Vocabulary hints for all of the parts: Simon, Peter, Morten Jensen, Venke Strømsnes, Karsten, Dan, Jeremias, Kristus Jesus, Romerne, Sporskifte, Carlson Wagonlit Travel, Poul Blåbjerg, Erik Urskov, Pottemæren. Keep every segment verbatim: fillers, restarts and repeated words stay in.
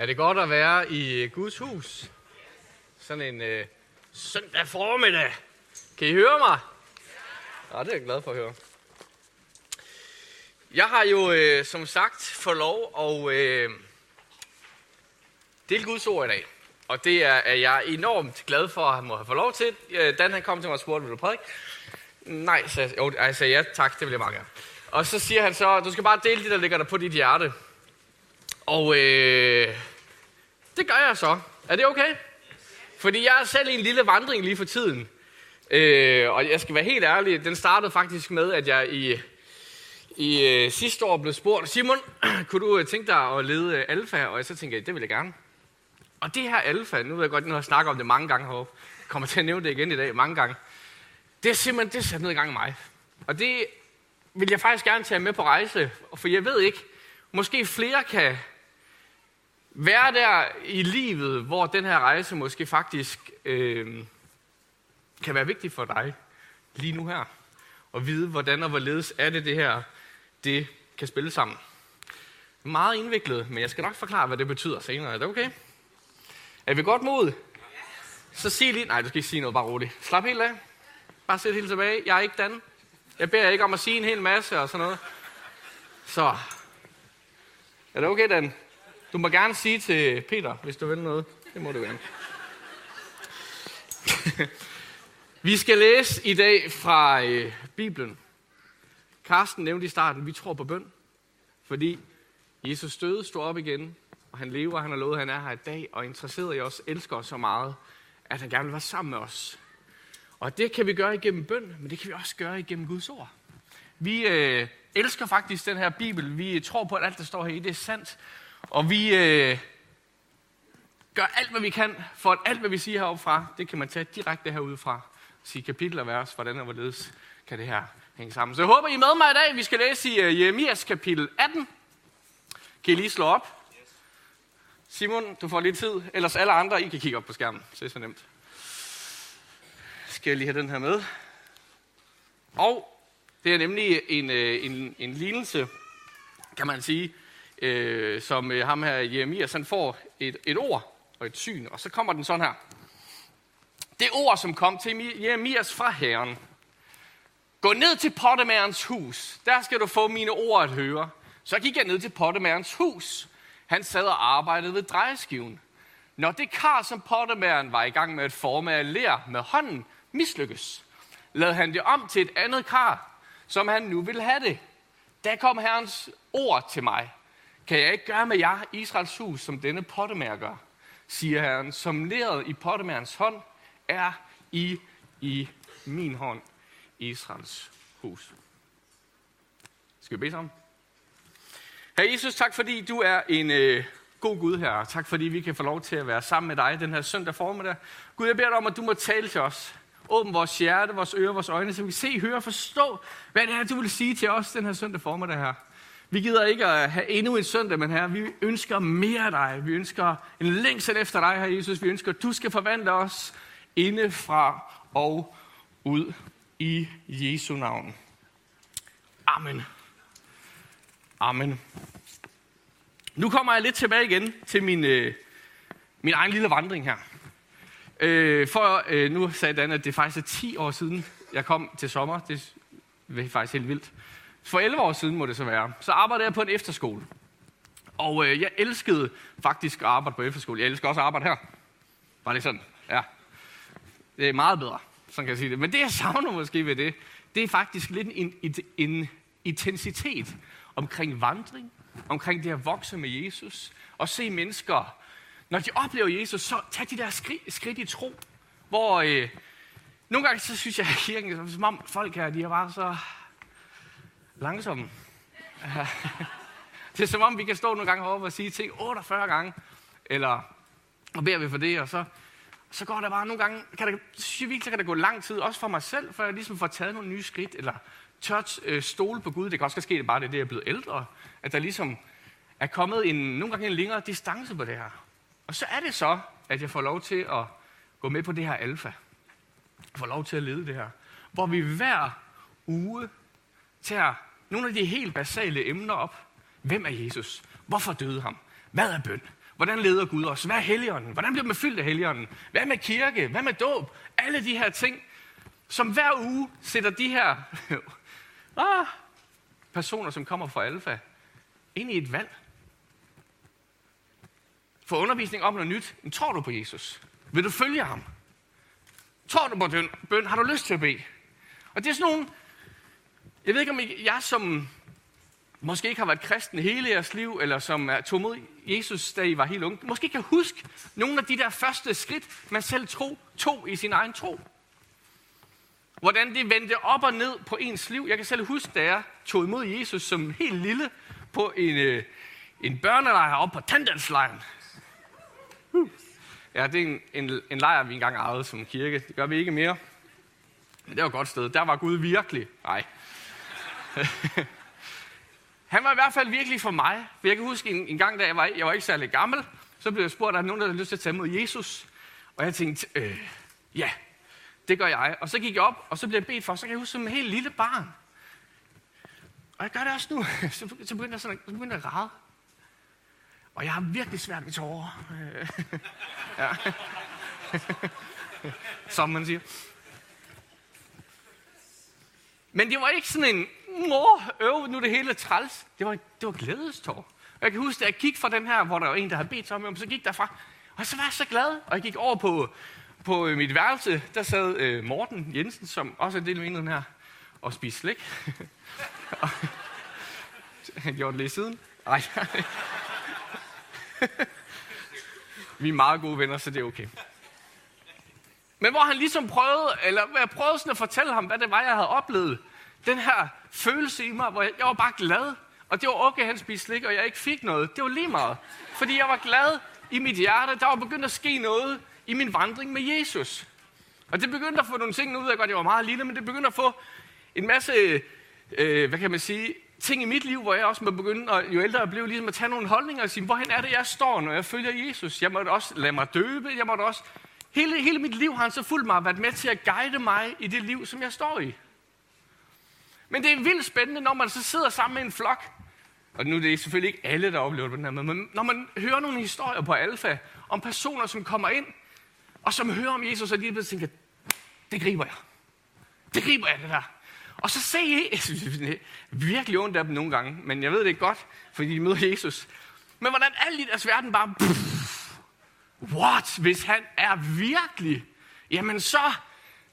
Er det godt at være i Guds hus? Sådan en øh, søndag formiddag. Kan I høre mig? Ja, det er jeg glad for at høre. Jeg har jo øh, som sagt fået lov at øh, dele Guds ord i dag. Og det er, er jeg enormt glad for, at han må have fået lov til. Dan han kom til mig og spurgte, vil du prædike? Nej, så jeg, jo, jeg sagde ja tak, det vil jeg meget gerne. Og så siger han så, du skal bare dele det, der ligger der på dit hjerte. Og øh, det gør jeg så. Er det okay? Fordi jeg er selv i en lille vandring lige for tiden. Øh, og jeg skal være helt ærlig, den startede faktisk med, at jeg i, i øh, sidste år blev spurgt, Simon, kunne du tænke dig at lede alfa? Og så tænkte jeg, det vil jeg gerne. Og det her alfa, nu ved jeg godt, nu har jeg snakket om det mange gange heroppe, jeg kommer til at nævne det igen i dag mange gange, det er simpelthen, det satte noget i gang i mig. Og det vil jeg faktisk gerne tage med på rejse, for jeg ved ikke, måske flere kan være der i livet, hvor den her rejse måske faktisk øh, kan være vigtig for dig lige nu her. Og vide, hvordan og hvorledes er det det her, det kan spille sammen. Meget indviklet, men jeg skal nok forklare, hvad det betyder senere. Er det okay? Er vi godt mod? Så sig lige... Nej, du skal ikke sige noget, bare roligt. Slap helt af. Bare sæt helt tilbage. Jeg er ikke Dan. Jeg beder ikke om at sige en hel masse og sådan noget. Så... Er det okay, Dan? Du må gerne sige til Peter, hvis du vil noget. Det må du gerne. Vi skal læse i dag fra øh, Bibelen. Karsten nævnte i starten, vi tror på bøn. Fordi Jesus døde, stod op igen, og han lever, han har lovet, han er her i dag, og interesseret i os, elsker os så meget, at han gerne vil være sammen med os. Og det kan vi gøre igennem bøn, men det kan vi også gøre igennem Guds ord. Vi øh, elsker faktisk den her Bibel. Vi tror på, at alt, der står her i, det er sandt. Og vi øh, gør alt, hvad vi kan, for at alt, hvad vi siger heroppe fra, det kan man tage direkte herudefra. Sige kapitel og vers, hvordan og hvorledes kan det her hænge sammen. Så jeg håber, I er med mig i dag. Vi skal læse i Jeremias kapitel atten. Kan I lige slå op? Simon, du får lidt tid. Ellers alle andre, I kan kigge op på skærmen. Så det er så nemt. Skal jeg lige have den her med? Og... Det er nemlig en, en, en lignelse, kan man sige, øh, som ham her Jeremias, han får et, et ord og et syn, og så kommer den sådan her. Det ord, som kom til Jeremias fra Herren. Gå ned til Pottemærens hus, der skal du få mine ord at høre. Så gik jeg ned til Pottemærens hus. Han sad og arbejdede ved drejeskiven. Når det kar, som Pottemæren var i gang med at forme af ler med hånden, mislykkes, lad han det om til et andet kar, som han nu vil have det. Da kom Herrens ord til mig. Kan jeg ikke gøre med jer, Israels hus, som denne pottemager gør, siger Herren, som leret i pottemagerens hånd, er I i min hånd, Israels hus. Skal vi bede sammen? Herre Jesus, tak fordi du er en øh, god Gud, Herre. Tak fordi vi kan få lov til at være sammen med dig den her søndag formiddag. Gud, jeg beder dig om, at du må tale til os. Åbn vores hjerte, vores ører, vores øjne, så vi kan se, høre og forstå, hvad det er, du vil sige til os den her søndag formiddag her. Vi gider ikke at have endnu en søndag, men her, vi ønsker mere af dig. Vi ønsker en længsel efter dig, Herre Jesus. Vi ønsker, at du skal forvandle os indefra og ud i Jesu navn. Amen. Amen. Nu kommer jeg lidt tilbage igen til min, øh, min egen lille vandring her. Øh, for øh, nu sagde Dan, at det faktisk er ti år siden, jeg kom til sommer. Det er faktisk helt vildt. For elleve år siden må det så være. Så arbejdede jeg på en efterskole. Og øh, jeg elskede faktisk at arbejde på efterskole. Jeg elsker også at arbejde her. Var det sådan? Ja. Det er meget bedre, sådan kan jeg sige det. Men det, jeg savner måske ved det, det er faktisk lidt en, en, en intensitet omkring vandring, omkring det at vokse med Jesus, og se mennesker... Når de oplever Jesus, så tag de der skridt, skridt i tro, hvor øh, nogle gange, så synes jeg, at kirken, som om folk her, de er bare så langsomme. Det er som om, vi kan stå nogle gange heroppe og sige ting otteogfyrre gange, eller og beder vi for det, og så, så går der bare nogle gange, kan der, synes jeg virkelig, så kan der gå lang tid, også for mig selv, for jeg ligesom får taget nogle nye skridt, eller tørt øh, stole på Gud. Det kan også ske, det bare det, det er blevet ældre, at der ligesom er kommet en, nogle gange en længere distance på det her. Og så er det så, at jeg får lov til at gå med på det her alfa. Jeg får lov til at lede det her. Hvor vi hver uge tager nogle af de helt basale emner op. Hvem er Jesus? Hvorfor døde han? Hvad er bøn? Hvordan leder Gud os? Hvad er Helligånden? Hvordan bliver man fyldt af Helligånden? Hvad med kirke? Hvad med dåb? Alle de her ting, som hver uge sætter de her ah, personer, som kommer fra alfa, ind i et valg. Får undervisning om noget nyt. Men tror du på Jesus? Vil du følge ham? Tror du på bøn? Har du lyst til at bede? Og det er sådan nogle... Jeg ved ikke, om jeg som måske ikke har været kristen hele jeres liv, eller som tog mod Jesus, da I var helt unge, måske kan huske nogle af de der første skridt, man selv tog, tog i sin egen tro. Hvordan det vendte op og ned på ens liv. Jeg kan selv huske, da jeg tog imod Jesus som helt lille på en, en børnelejr oppe på Tandanslejren. Ja, det er en, en, en lejr, vi engang ejede som kirke. Det gør vi ikke mere. Men det var et godt sted. Der var Gud virkelig. Nej. Han var i hvert fald virkelig for mig. For jeg kan huske en, en gang, da jeg var, jeg var ikke særlig gammel, så blev jeg spurgt, at der er nogen, der havde lyst til at tage imod Jesus. Og jeg tænkte, øh, ja, det gør jeg. Og så gik jeg op, og så blev jeg bedt for, så kan jeg huske som en helt lille barn. Og jeg gør det også nu. Så, så begyndte jeg sådan, så begyndte jeg at græde. Og jeg har virkelig svært ved tårer. Ja. Som man siger. Men det var ikke sådan en, åh, øv, nu er det hele træls. Det var, det var glædestår. Og jeg kan huske, da jeg gik fra den her, hvor der var en, der havde bedt sig om, så gik derfra. Og så var jeg så glad. Og jeg gik over på, på mit værelse. Der sad øh, Morten Jensen, som også er en del af menigheden her, og spiste slik. Han gjorde det lige siden. Ej, nej. Vi er meget gode venner, så det er okay. Men hvor han ligesom prøvede, eller jeg prøvede sådan at fortælle ham, hvad det var, jeg havde oplevet. Den her følelse i mig, hvor jeg, jeg var bare glad. Og det var okay, han spiste slik, og jeg ikke fik noget. Det var lige meget. Fordi jeg var glad i mit hjerte. Der var begyndt at ske noget i min vandring med Jesus. Og det begyndte at få nogle ting ud. Jeg godt, jeg var meget lille, men det begyndte at få en masse, øh, hvad kan man sige, ting i mit liv, hvor jeg også må begynde, at, jo ældre jeg blev, ligesom at tage nogle holdninger og sige, hvorhen er det, jeg står, når jeg følger Jesus? Jeg måtte også lade mig døbe. Jeg måtte også... Hele, hele mit liv har han så fulgt mig og været med til at guide mig i det liv, som jeg står i. Men det er vildt spændende, når man så sidder sammen med en flok. Og nu er det selvfølgelig ikke alle, der oplever den her, men når man hører nogle historier på Alfa om personer, som kommer ind, og som hører om Jesus, og de tænker, det griber jeg. Det griber jeg, det der. Og så ser I, jeg synes, det er virkelig ondt af dem nogle gange, men jeg ved det godt, fordi de møder Jesus. Men hvordan alt i deres verden bare... What? Hvis han er virkelig, jamen så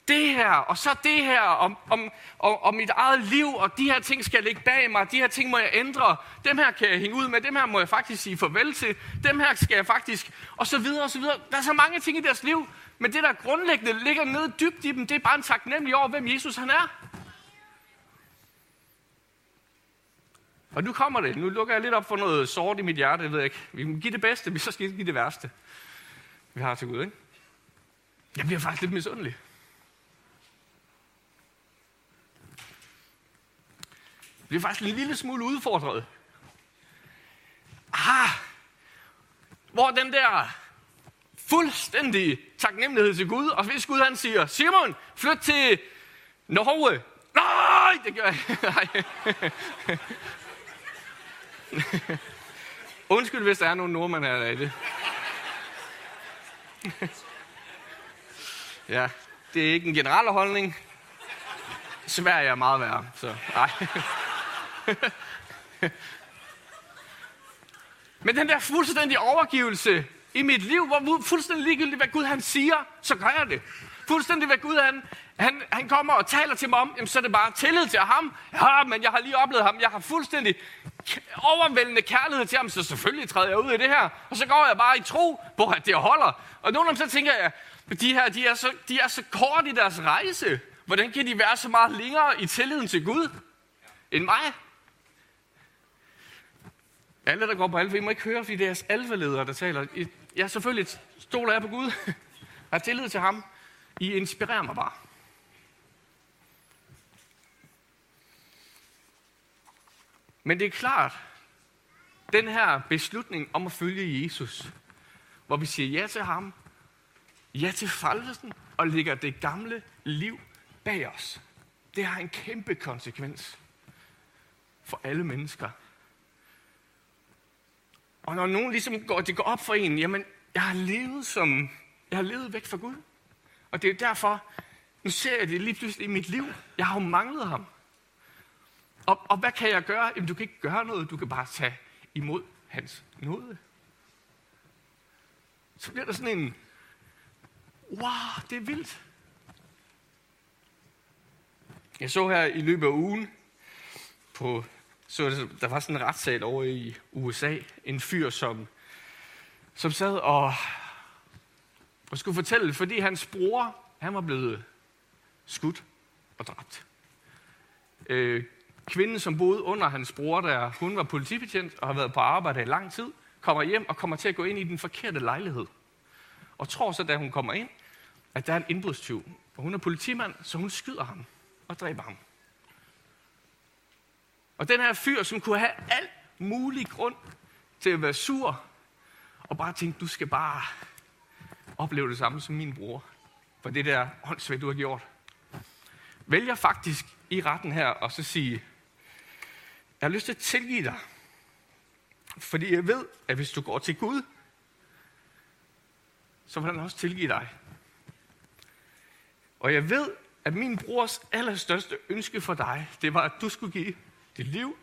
det her, og så det her, om, om, om, om mit eget liv, og de her ting skal ligge bag mig, de her ting må jeg ændre, dem her kan jeg hænge ud med, dem her må jeg faktisk sige farvel til, dem her skal jeg faktisk, og så videre, og så videre. Der er så mange ting i deres liv, men det der grundlæggende ligger nede dybt i dem, det er bare en taknemmelig over, hvem Jesus han er. Og nu kommer det. Nu lukker jeg lidt op for noget sort i mit hjerte, jeg ved ikke. Vi må give det bedste, men så skal vi give det værste. Vi har til Gud, ikke? Jeg bliver faktisk lidt misundelig. Jeg bliver faktisk en lille smule udfordret. Ah, hvor den der fuldstændige taknemmelighed til Gud, og hvis Gud han siger, Simon, flyt til Norge. Nej, det gør jeg ikke. Undskyld, hvis der er nogen nordmænd her, der i det. Ja, det er ikke en generel holdning. Sverige er meget værre, så nej. Men den der fuldstændige overgivelse i mit liv, hvor fuldstændig ligegyldigt, hvad Gud han siger, så gør jeg det. Fuldstændig hvad Gud han, han, han kommer og taler til mig om, jamen, så er det bare tillid til ham. Ja, men jeg har lige oplevet ham. Jeg har fuldstændig overvældende kærlighed til ham, så selvfølgelig træder jeg ud i det her. Og så går jeg bare i tro på, at det holder. Og nogle af dem så tænker jeg, de her de er, så, de er så kort i deres rejse. Hvordan kan de være så meget længere i tilliden til Gud end mig? Alle, der går på alfa, I må ikke høre, fordi det er jeres alfa-ledere, der taler. Jeg selvfølgelig stoler jeg på Gud. Jeg har tillid til ham. I inspirerer mig bare. Men det er klart, den her beslutning om at følge Jesus, hvor vi siger ja til ham, ja til frelsen, og lægger det gamle liv bag os, det har en kæmpe konsekvens for alle mennesker. Og når nogen ligesom går, det går op for en, jamen, jeg har levet som, jeg har levet væk fra Gud. Og det er derfor, nu ser jeg det lige pludselig i mit liv. Jeg har jo manglet ham. Og, og hvad kan jeg gøre? Jamen, du kan ikke gøre noget, du kan bare tage imod hans nåde. Så bliver der sådan en, wow, det er vildt. Jeg så her i løbet af ugen, på, så der var sådan en retssag over i U S A. En fyr, som, som sad og, og skulle fortælle, fordi hans bror, han var blevet skudt og dræbt. Øh, kvinden, som boede under hans bror, der, hun var politibetjent og har været på arbejde i lang tid, kommer hjem og kommer til at gå ind i den forkerte lejlighed. Og tror så, da hun kommer ind, at der er en indbrudstyv. Og hun er politimand, så hun skyder ham og dræber ham. Og den her fyr, som kunne have alt mulig grund til at være sur, og bare tænkte, du skal bare opleve det samme som min bror, for det der åndssvagt, du har gjort, vælger faktisk i retten her og så sige, jeg har lyst til at tilgive dig, fordi jeg ved, at hvis du går til Gud, så vil han også tilgive dig. Og jeg ved, at min brors allerstørste ønske for dig, det var, at du skulle give dit liv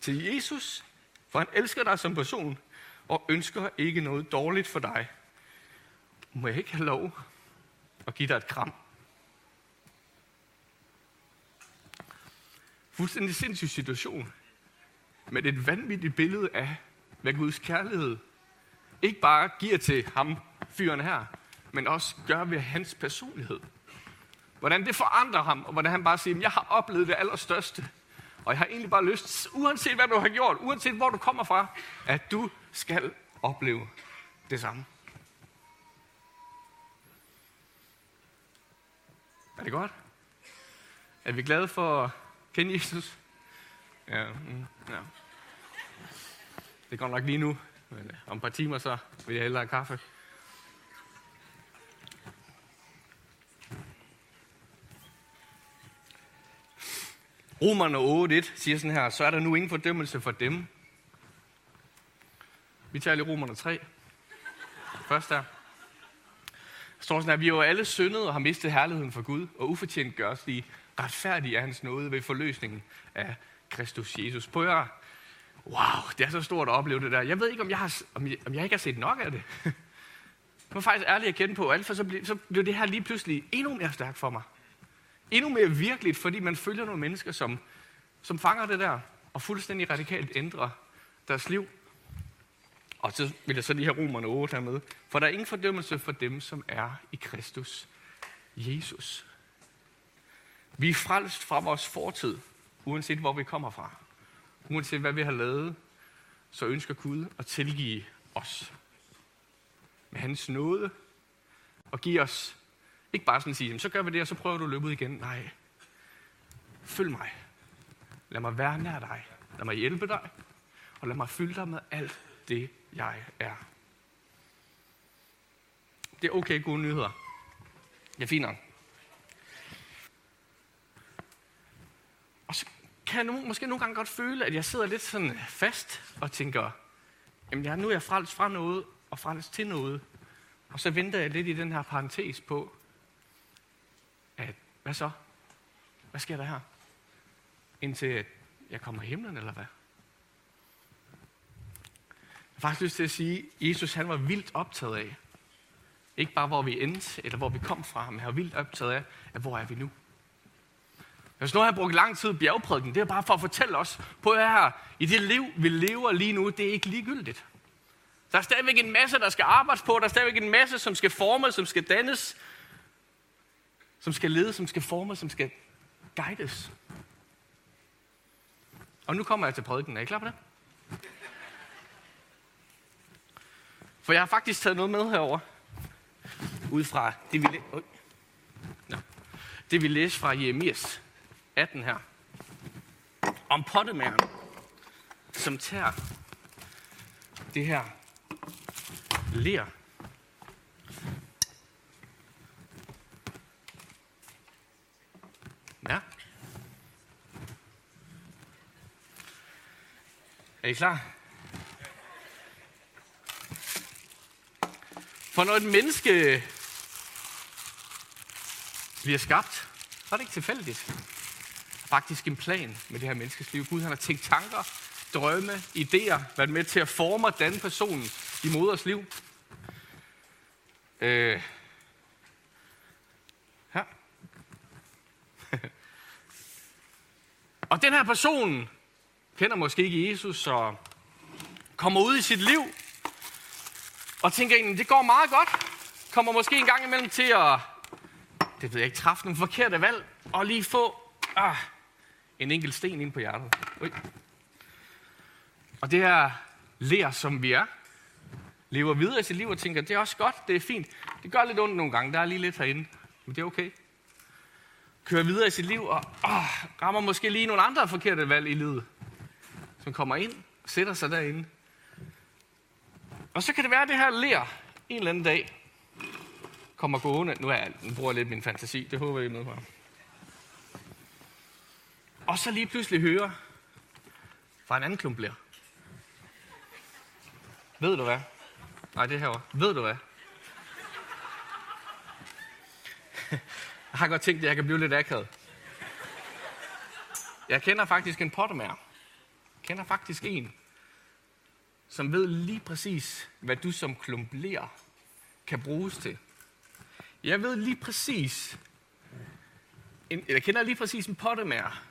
til Jesus, for han elsker dig som person, og ønsker ikke noget dårligt for dig. Må jeg ikke have lov at give dig et kram? Fuldstændig sindssyg situation, men et vanvittigt billede af, hvad Guds kærlighed ikke bare giver til ham, fyren her, men også gør ved hans personlighed. Hvordan det forandrer ham, og hvordan han bare siger, jeg har oplevet det allerstørste, og jeg har egentlig bare lyst, uanset hvad du har gjort, uanset hvor du kommer fra, at du skal opleve det samme. Er det godt? Er vi glade for at kende Jesus? Ja, mm, ja. Det går nok lige nu, men om et par timer så vil jeg hellere have kaffe. Romerne otte et siger sådan her, så er der nu ingen fordømmelse for dem. Vi tager lige Romerne tre. Først der. Der står sådan her, vi er jo alle syndede og har mistet herligheden for Gud, og ufortjent gør os de retfærdige af hans nåde ved forløsningen af Kristus Jesus. Prøv at høre. Wow, det er så stort at opleve det der. Jeg ved ikke, om jeg, har, om jeg, om jeg ikke har set nok af det. Jeg må faktisk ærligt erkende på, alt for så blev, så blev det her lige pludselig endnu mere stærkt for mig. Endnu mere virkeligt, fordi man følger nogle mennesker, som, som fanger det der, og fuldstændig radikalt ændrer deres liv. Og så vil jeg så lige have Romerne otte her med. For der er ingen fordømmelse for dem, som er i Kristus Jesus. Vi er frelst fra vores fortid, uanset hvor vi kommer fra. Uanset hvad vi har lavet, så ønsker Gud at tilgive os med hans nåde og give os. Ikke bare sådan at sige, så gør vi det, og så prøver du at løbe ud igen. Nej. Følg mig. Lad mig være nær dig. Lad mig hjælpe dig. Og lad mig fylde dig med alt det, jeg er. Det er okay gode nyheder. Jeg er fint nok. Og så kan jeg måske nogle gange godt føle, at jeg sidder lidt sådan fast og tænker, jamen nu er jeg frelst fra noget og frelst til noget. Og så venter jeg lidt i den her parentes på, at hvad så? Hvad sker der her? Indtil jeg kommer i himlen, eller hvad? Jeg har faktisk lyst til at sige, at Jesus han var vildt optaget af, ikke bare hvor vi endte, eller hvor vi kom fra, men han var vildt optaget af, at hvor er vi nu? Hvis nu har jeg brugt lang tid i bjergprædiken, det er bare for at fortælle os, på det her, i det liv, vi lever lige nu, det er ikke ligegyldigt. Der er stadigvæk en masse, der skal arbejdes på. Der er stadigvæk en masse, som skal formes, som skal dannes, som skal ledes, som skal formes, som skal guides. Og nu kommer jeg til prædiken. Er I klar på det? For jeg har faktisk taget noget med herover ud fra det, vi, læ- no. det, vi læser fra Jeremias atten her. Om pottemæren, som tager det her ler. Ja. Er I klar? For når et menneske bliver skabt, så er det ikke tilfældigt. Der er faktisk en plan med det her menneskes liv. Gud, han har tænkt tanker, drømme, idéer, været med til at forme og danne personen i moders liv. Øh. Her. Og den her person kender måske ikke Jesus og kommer ud i sit liv og tænker egentlig, det går meget godt. Kommer måske en gang imellem til at, det ved jeg ikke, træffe nogle forkerte valg og lige få ah, en enkelt sten ind på hjertet. Ui. Og det her ler, som vi er, lever videre i sit liv og tænker, det er også godt, det er fint. Det gør lidt ondt nogle gange, der er lige lidt herinde, men det er okay. Kører videre i sit liv og oh, rammer måske lige nogle andre forkerte valg i livet, som kommer ind og sætter sig derinde. Og så kan det være, at det her ler en eller anden dag kommer gående. Nu, er jeg, nu bruger jeg lidt min fantasi, det håber jeg med på. Og så lige pludselig hører fra en anden klump ler. Ved du hvad? Nej, det er herovre. Ved du hvad? Jeg har godt tænkt, at jeg kan blive lidt akavet. Jeg kender faktisk en pottemærer. Jeg kender faktisk en, som ved lige præcis, hvad du som klumpler kan bruges til. Jeg ved lige præcis, en, jeg kender lige præcis en pottemærer,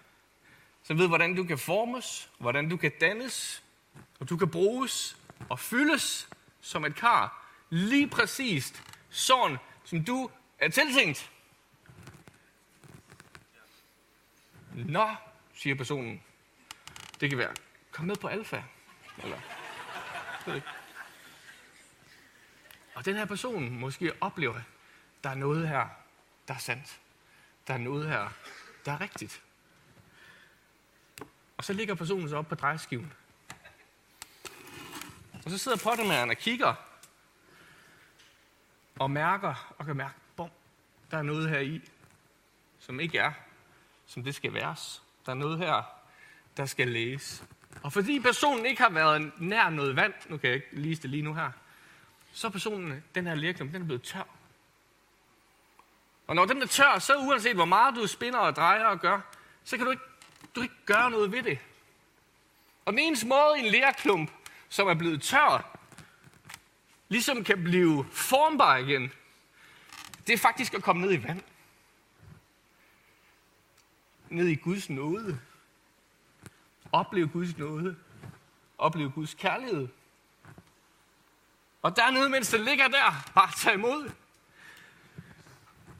som ved, hvordan du kan formes, hvordan du kan dannes, og du kan bruges og fyldes som et kar. Lige præcist, sådan som du er tiltænkt. Nå, siger personen. Det kan være, kom med på alfa. Eller, og den her person måske oplever, der er noget her, der er sandt. Der er noget her, der er rigtigt. Og så ligger personen så op på drejeskiven. Og så sidder pottemæren og kigger og mærker og kan mærke, bom, der er noget her i, som ikke er, som det skal være. Der er noget her, der skal læses. Og fordi personen ikke har været nær noget vand, nu kan jeg ikke læse det lige nu her, så er personen, den her lerklump, den er blevet tør. Og når den er tør, så uanset hvor meget du spinder og drejer og gør, så kan du ikke, du ikke gøre noget ved det. Og den eneste måde, en lerklump, som er blevet tør, ligesom kan blive formbar igen, det er faktisk at komme ned i vand. Ned i Guds nåde. Opleve Guds nåde. Opleve Guds kærlighed. Og dernede, mens det ligger der, bare tage imod.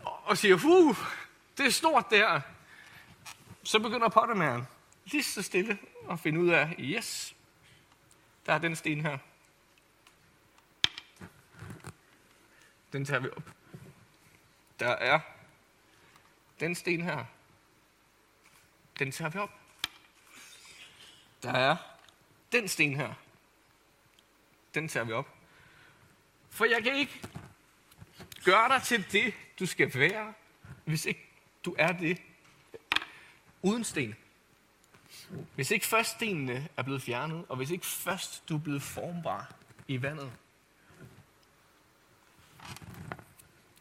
Og siger, huh, det er stort det her. Så begynder pottemæren lige så stille at finde ud af, yes, der er den sten her. Den tager vi op. Der er den sten her. Den tager vi op. Der er den sten her. Den tager vi op. For jeg kan ikke gøre dig til det, du skal være, hvis ikke du er det uden sten. Hvis ikke først stenene er blevet fjernet, og hvis ikke først du er blevet formbar i vandet.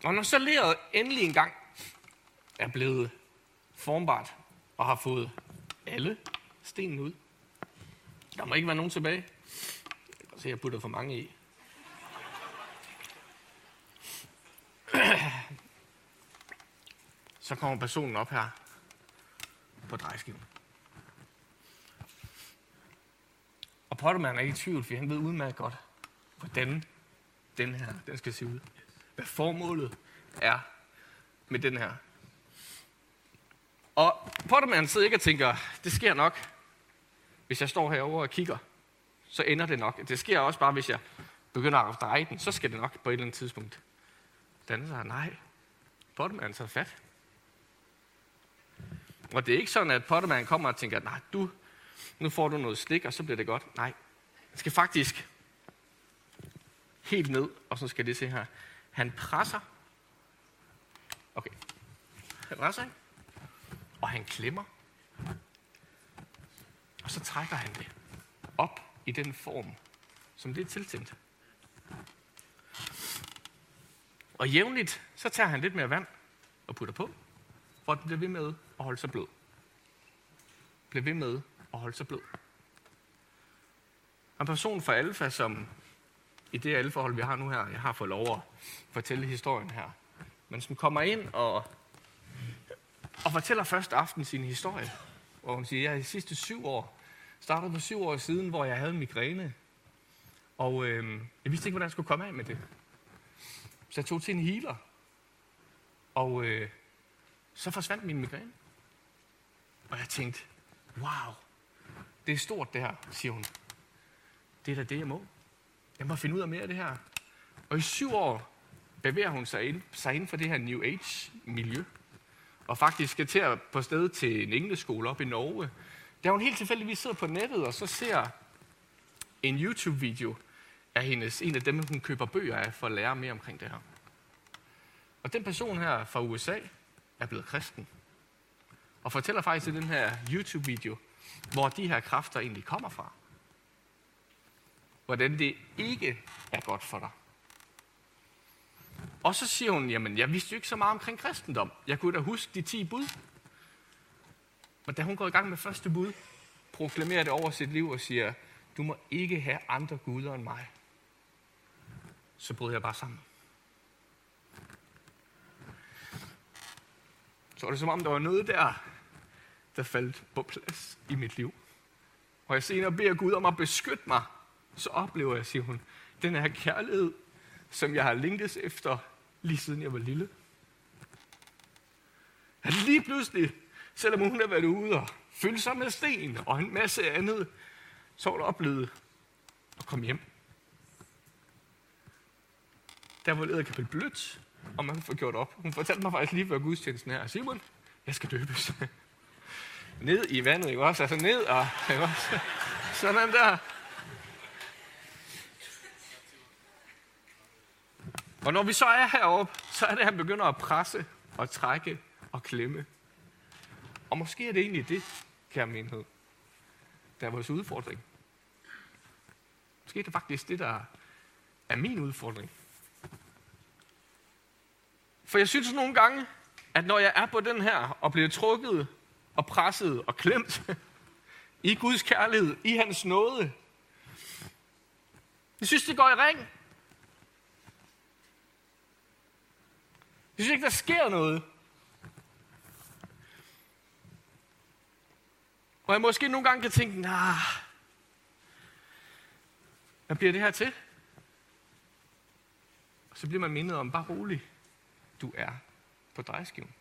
Og når så leret endelig engang er blevet formbart og har fået alle stenene ud, der må ikke være nogen tilbage. Jeg kan se, jeg putter for mange i. Så kommer personen op her på drejeskiven. Og pottemanden er ikke i tvivl, for han ved udmærket godt, hvordan den her den skal se ud. Hvad formålet er med den her. Og pottemanden sidder ikke og tænker, det sker nok. Hvis jeg står herovre og kigger, så ender det nok. Det sker også bare, hvis jeg begynder at dreje den, så skal det nok på et eller andet tidspunkt. Danne sig, nej. Pottemanden tager fat. Og det er ikke sådan, at pottemanden kommer og tænker, nej, du, nu får du noget slik, og så bliver det godt. Nej, han skal faktisk helt ned, og så skal det se her. Han presser. Okay. Han presser, ikke? Og han klemmer. Og så trækker han det op i den form, som det er tiltænkt. Og jævnligt, så tager han lidt mere vand og putter på, for at den bliver ved med at holde sig blød. Bliver ved med at holde sig blød. En person fra Alfa, som i det alfahold, vi har nu her, jeg har fået lov at fortælle historien her, men som kommer ind og, og fortæller først aften sin historie, hvor hun siger, jeg de sidste syv år, startede på syv år siden, hvor jeg havde migræne, og øh, jeg vidste ikke, hvordan jeg skulle komme af med det. Så jeg tog til en healer, og øh, så forsvandt min migræne. Og jeg tænkte, wow, det er stort det her, siger hun. Det er da det, jeg må. Jeg må finde ud af mere af det her. Og i syv år bevæger hun sig ind, sig ind for det her New Age-miljø. Og faktisk skal til at på sted til en engleskole op i Norge. Der hun helt tilfældigvis sidder på nettet og så ser en YouTube-video af hendes, en af dem, hun køber bøger af for at lære mere omkring det her. Og den person her fra U S A er blevet kristen. Og fortæller faktisk i den her YouTube-video, hvor de her kræfter egentlig kommer fra. Hvordan det ikke er godt for dig. Og så siger hun, jamen jeg vidste jo ikke så meget omkring kristendom. Jeg kunne da huske de ti bud. Men da hun går i gang med første bud, proklamerer det over sit liv og siger, du må ikke have andre guder end mig. Så brød jeg bare sammen. Så var det som om, der var noget der, der faldt på plads i mit liv. Og jeg senere beder Gud om at beskytte mig. Så oplever jeg, siger hun, den her kærlighed, som jeg har længtes efter, lige siden jeg var lille. At lige pludselig, selvom hun har været ude og fyldt sig med sten og en masse andet, så var der oplevet at komme hjem. Der var ledet kapitel blødt, og man får gjort op. Hun fortalte mig faktisk lige før gudstjenesten her, Simon, jeg skal døbes. Ned i vandet, ikke også? Altså ned og... Også? Sådan der... Og når vi så er heroppe, så er det, at han begynder at presse og trække og klemme. Og måske er det egentlig det, kære menighed, der er vores udfordring. Måske er det faktisk det, der er min udfordring. For jeg synes nogle gange, at når jeg er på den her og bliver trukket og presset og klemt i Guds kærlighed, i hans nåde, jeg synes, det går i ring. Jeg synes ikke, der sker noget. Og jeg måske nogle gange kan tænke, nah, hvad bliver det her til? Og så bliver man mindet om, bare rolig, du er på drejeskiven.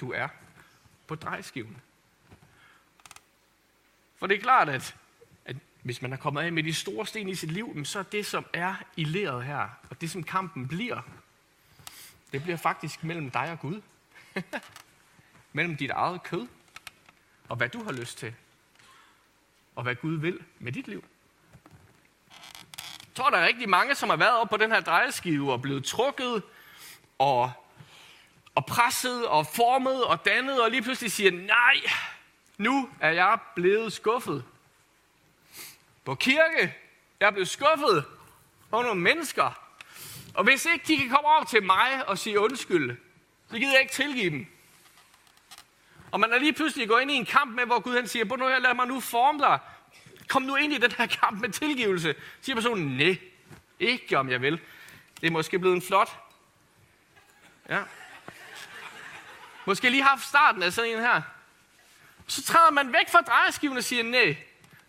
Du er på drejeskiven. For det er klart, at, at hvis man er kommet af med de store sten i sit liv, så er det, som er i leret her, og det, som kampen bliver, det bliver faktisk mellem dig og Gud. Mellem dit eget kød, og hvad du har lyst til, og hvad Gud vil med dit liv. Jeg tror, der er rigtig mange, som har været oppe på den her drejeskive, og blevet trukket, og, og presset, og formet, og dannet, og lige pludselig siger, nej, nu er jeg blevet skuffet. På kirke, jeg er blevet skuffet over nogle mennesker. Og hvis ikke de kan komme over til mig og sige undskyld, så gider jeg ikke tilgive dem. Og man er lige pludselig gået ind i en kamp med, hvor Gud han siger, nu her, lad mig nu forme dig. Kom nu ind i den her kamp med tilgivelse. Siger personen, nej, ikke om jeg vil. Det er måske blevet en flot. Ja. Måske lige haft starten af sådan en her. Så træder man væk fra drejeskiven og siger, nej,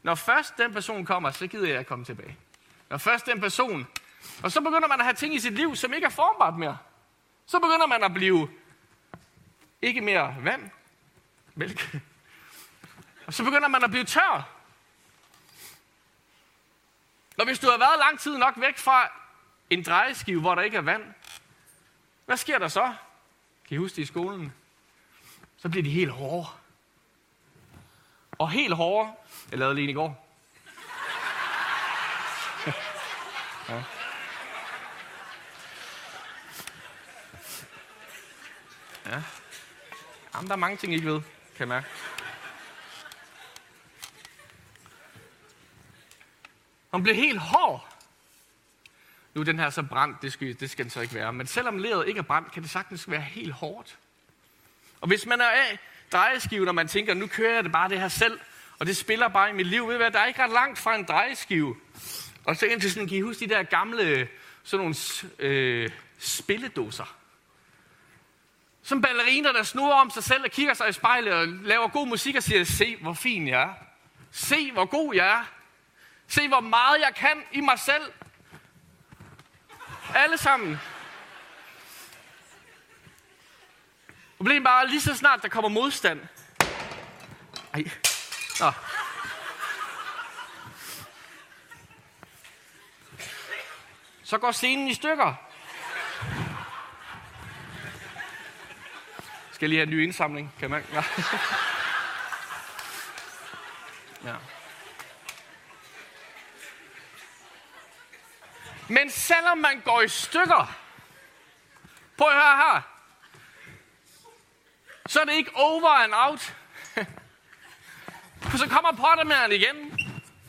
når først den person kommer, så gider jeg komme tilbage. Når først den person... Og så begynder man at have ting i sit liv, som ikke er formbart mere. Så begynder man at blive ikke mere vand, mælk. Og så begynder man at blive tør. Og hvis du har været lang tid nok væk fra en drejeskive, hvor der ikke er vand, hvad sker der så? Kan I huske det i skolen? Så bliver de helt hårde. Og helt hårde. Jeg lavede lige i går. Ja. Ja. Jamen, der er mange ting, I ikke ved, kan jeg mærke. Hun blev helt hård. nu er den her så brændt, det skal, det skal den så ikke være. Men selvom leret ikke er brændt, kan det sagtens være helt hårdt. Og hvis man er af drejeskiven, og man tænker, nu kører jeg det bare det her selv, og det spiller bare i mit liv, ved hvad, der er ikke ret langt fra en drejeskive. Og så indtil sådan, kan I huske de der gamle, sådan nogle øh, spilledåser? Som balleriner, der snurrer om sig selv og kigger sig i spejlet og laver god musik og siger, se hvor fin jeg er. Se hvor god jeg er. Se hvor meget jeg kan i mig selv. Alle sammen. Problemet bare, lige så snart der kommer modstand. Ej. Nå. Så går scenen i stykker. Skal jeg lige have en ny indsamling? Kan man? Ja. Ja. Men selvom man går i stykker, prøv at høre her, så er det ikke over and out. Så kommer pottemæren igen,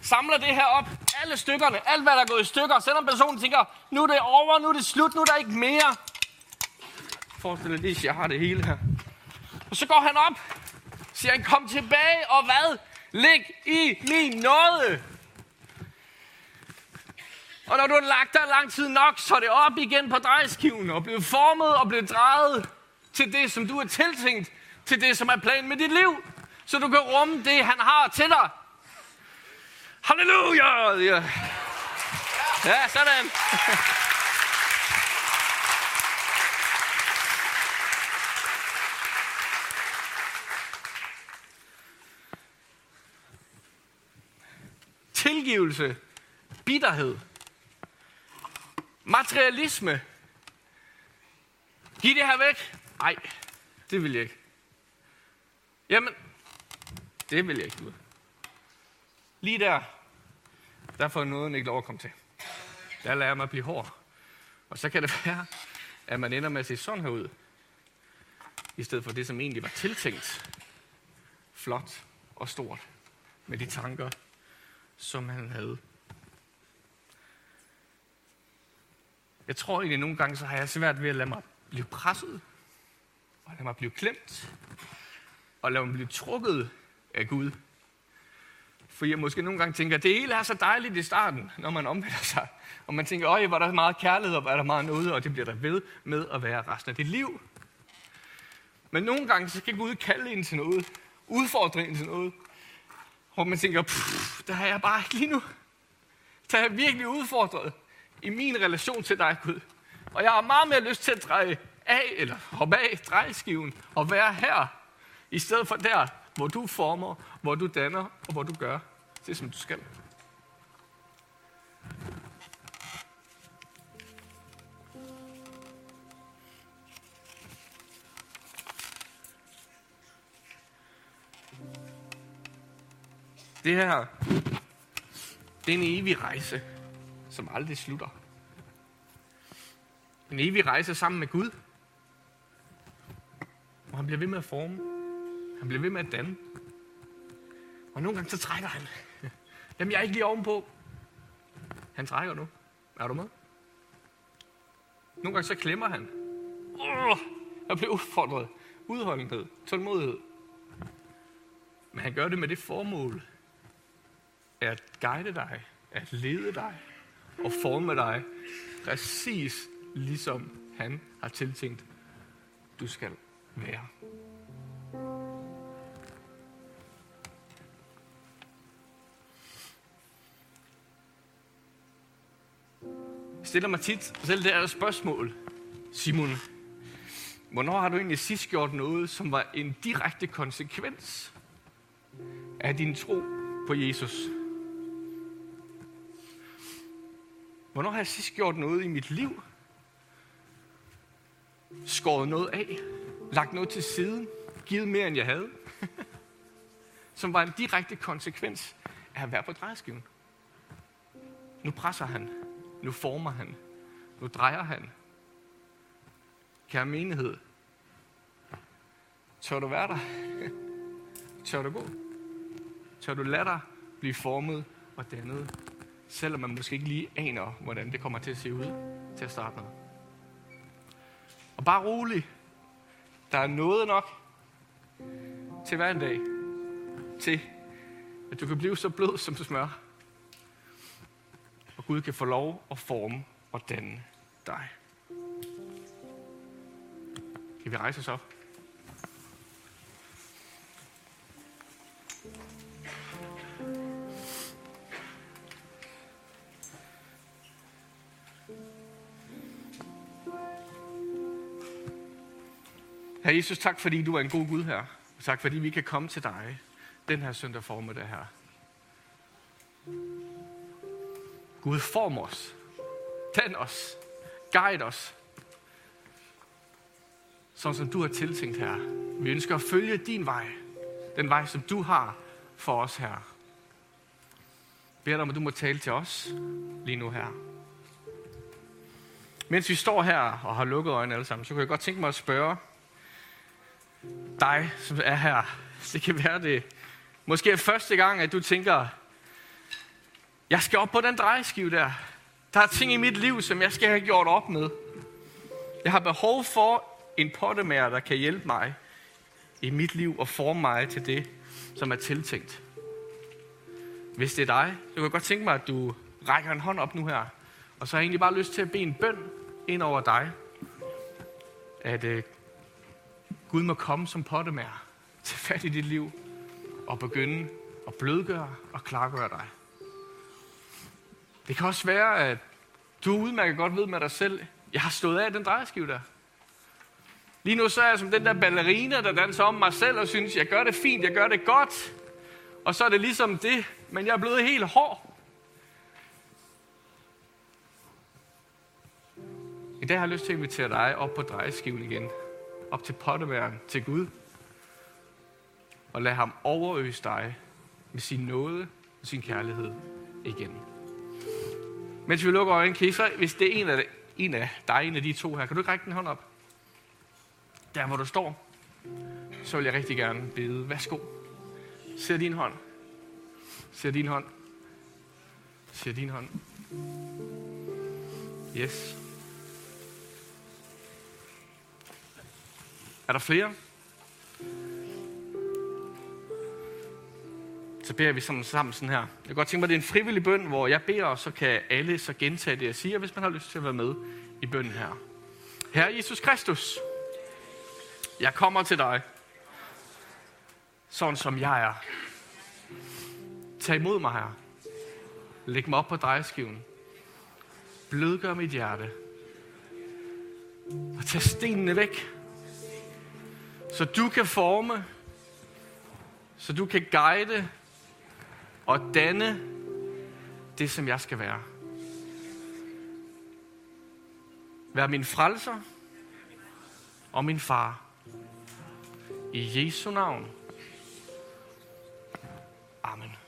samler det her op, alle stykkerne, alt hvad der er gået i stykker, selvom personen tænker, nu er det over, nu er det slut, nu er der ikke mere. Forestil dig lige, jeg har det hele her. Og så går han op, siger han, kom tilbage, og hvad? Læg i min nåde. Og når du har lagt der lang tid nok, så er det op igen på drejeskiven og bliver formet og bliver drejet til det, som du er tiltænkt, til det, som er planen med dit liv, så du kan rumme det, han har til dig. Halleluja! Ja, ja sådan. Tilgivelse, bitterhed, materialisme. Giv det her væk. Nej, det vil jeg ikke. Jamen, det vil jeg ikke. Ud. Lige der, der får noget ikke lov at komme til. Der lader man blive hård. Og så kan det være, at man ender med at se sådan her ud. I stedet for det, som egentlig var tiltænkt. Flot og stort. Med de tanker, som han havde. Jeg tror egentlig, nogle gange så har jeg svært ved at lade mig blive presset, og lade mig blive klemt, og lade mig blive trukket af Gud. For jeg måske nogle gange tænker, at det hele er så dejligt i starten, når man omvender sig. Og man tænker, øj, hvor er der meget kærlighed, og hvor er der meget noget, og det bliver der ved med at være resten af dit liv. Men nogle gange så kan Gud kalde ind til noget, udfordre ind til noget, hvor man tænker, der er jeg bare ikke lige nu. Der er jeg virkelig udfordret i min relation til dig, Gud. Og jeg har meget mere lyst til at dreje af, eller hoppe af drejeskiven, og være her, i stedet for der, hvor du former, hvor du danner, og hvor du gør det, som du skal. Det her, det er en evig rejse, som aldrig slutter. En evig rejse sammen med Gud. Og han bliver ved med at forme. Han bliver ved med at danne. Og nogle gange så trækker han. Jamen, jeg er ikke lige ovenpå. Han trækker nu. Er du med? Nogle gange så klemmer han. Åh, jeg bliver udfordret. Udholdenhed. Tålmodighed. Men han gør det med det formål at guide dig, at lede dig og forme dig præcis ligesom han har tiltænkt, du skal være. Jeg stiller mig tit selv det her spørgsmål, Simon. Hvornår har du egentlig sidst gjort noget, som var en direkte konsekvens af din tro på Jesus? Hvornår har jeg sidst gjort noget i mit liv? Skåret noget af? Lagt noget til siden? Givet mere, end jeg havde? Som var en direkte konsekvens af at være på drejeskiven. Nu presser han. Nu former han. Nu drejer han. Kære menighed. Tør du være der? Tør du gå? Tør du lade dig blive formet og dannet selvom man måske ikke lige aner, hvordan det kommer til at se ud til at starte med. Og bare rolig. Der er noget nok til hver en dag, til at du kan blive så blød som smør, og Gud kan få lov at forme og danne dig. Kan vi rejse os op? Herre Jesus, tak fordi du er en god Gud her. Og tak fordi vi kan komme til dig den her søndag formiddag her. Gud, form os. Dan os. Guide os. Sådan som du har tiltænkt her. Vi ønsker at følge din vej. Den vej, som du har for os her. Jeg beder dig om, at du må tale til os lige nu her. Mens vi står her og har lukket øjnene alle sammen, så kunne jeg godt tænke mig at spørge dig, som er her. Det kan være det. Måske første gang, at du tænker, jeg skal op på den drejeskive der. Der er ting i mit liv, som jeg skal have gjort op med. Jeg har behov for en pottemager, der kan hjælpe mig i mit liv og forme mig til det, som er tiltænkt. Hvis det er dig, så kan jeg godt tænke mig, at du rækker en hånd op nu her. Og så har jeg egentlig bare lyst til at bede en bøn ind over dig. At øh, Gud må komme som pottemager, tage fat i dit liv og begynde at blødgøre og klargøre dig. Det kan også være, at du udmærket godt ved med dig selv, jeg har stået af den drejeskive der. Lige nu så er jeg som den der ballerina, der danser om mig selv og synes, jeg gør det fint, jeg gør det godt. Og så er det ligesom det, men jeg er blevet helt hård. I dag har jeg lyst til at invitere dig op på drejeskiven igen. Op til pottemæren, til Gud. Og lad ham overøse dig med sin nåde og sin kærlighed igen. Mens vi lukker øjnene, kan I så, hvis det er en af, en af dig, en af de to her, kan du ikke række den hånd op? Der hvor du står, så vil jeg rigtig gerne bede, værsgo. Ser din hånd. Ser din hånd. Ser din hånd. Yes. Er der flere? Så beder vi sammen, sammen sådan her. Jeg kan godt tænke mig, det er en frivillig bøn, hvor jeg beder, og så kan alle så gentage det, jeg siger, hvis man har lyst til at være med i bønnen her. Herre Jesus Kristus, jeg kommer til dig, sådan som jeg er. Tag imod mig, Herre. Læg mig op på drejeskiven. Blødgør mit hjerte. Og tag stenene væk. Så du kan forme, så du kan guide og danne det, som jeg skal være. Vær min frelser og min far. I Jesu navn. Amen.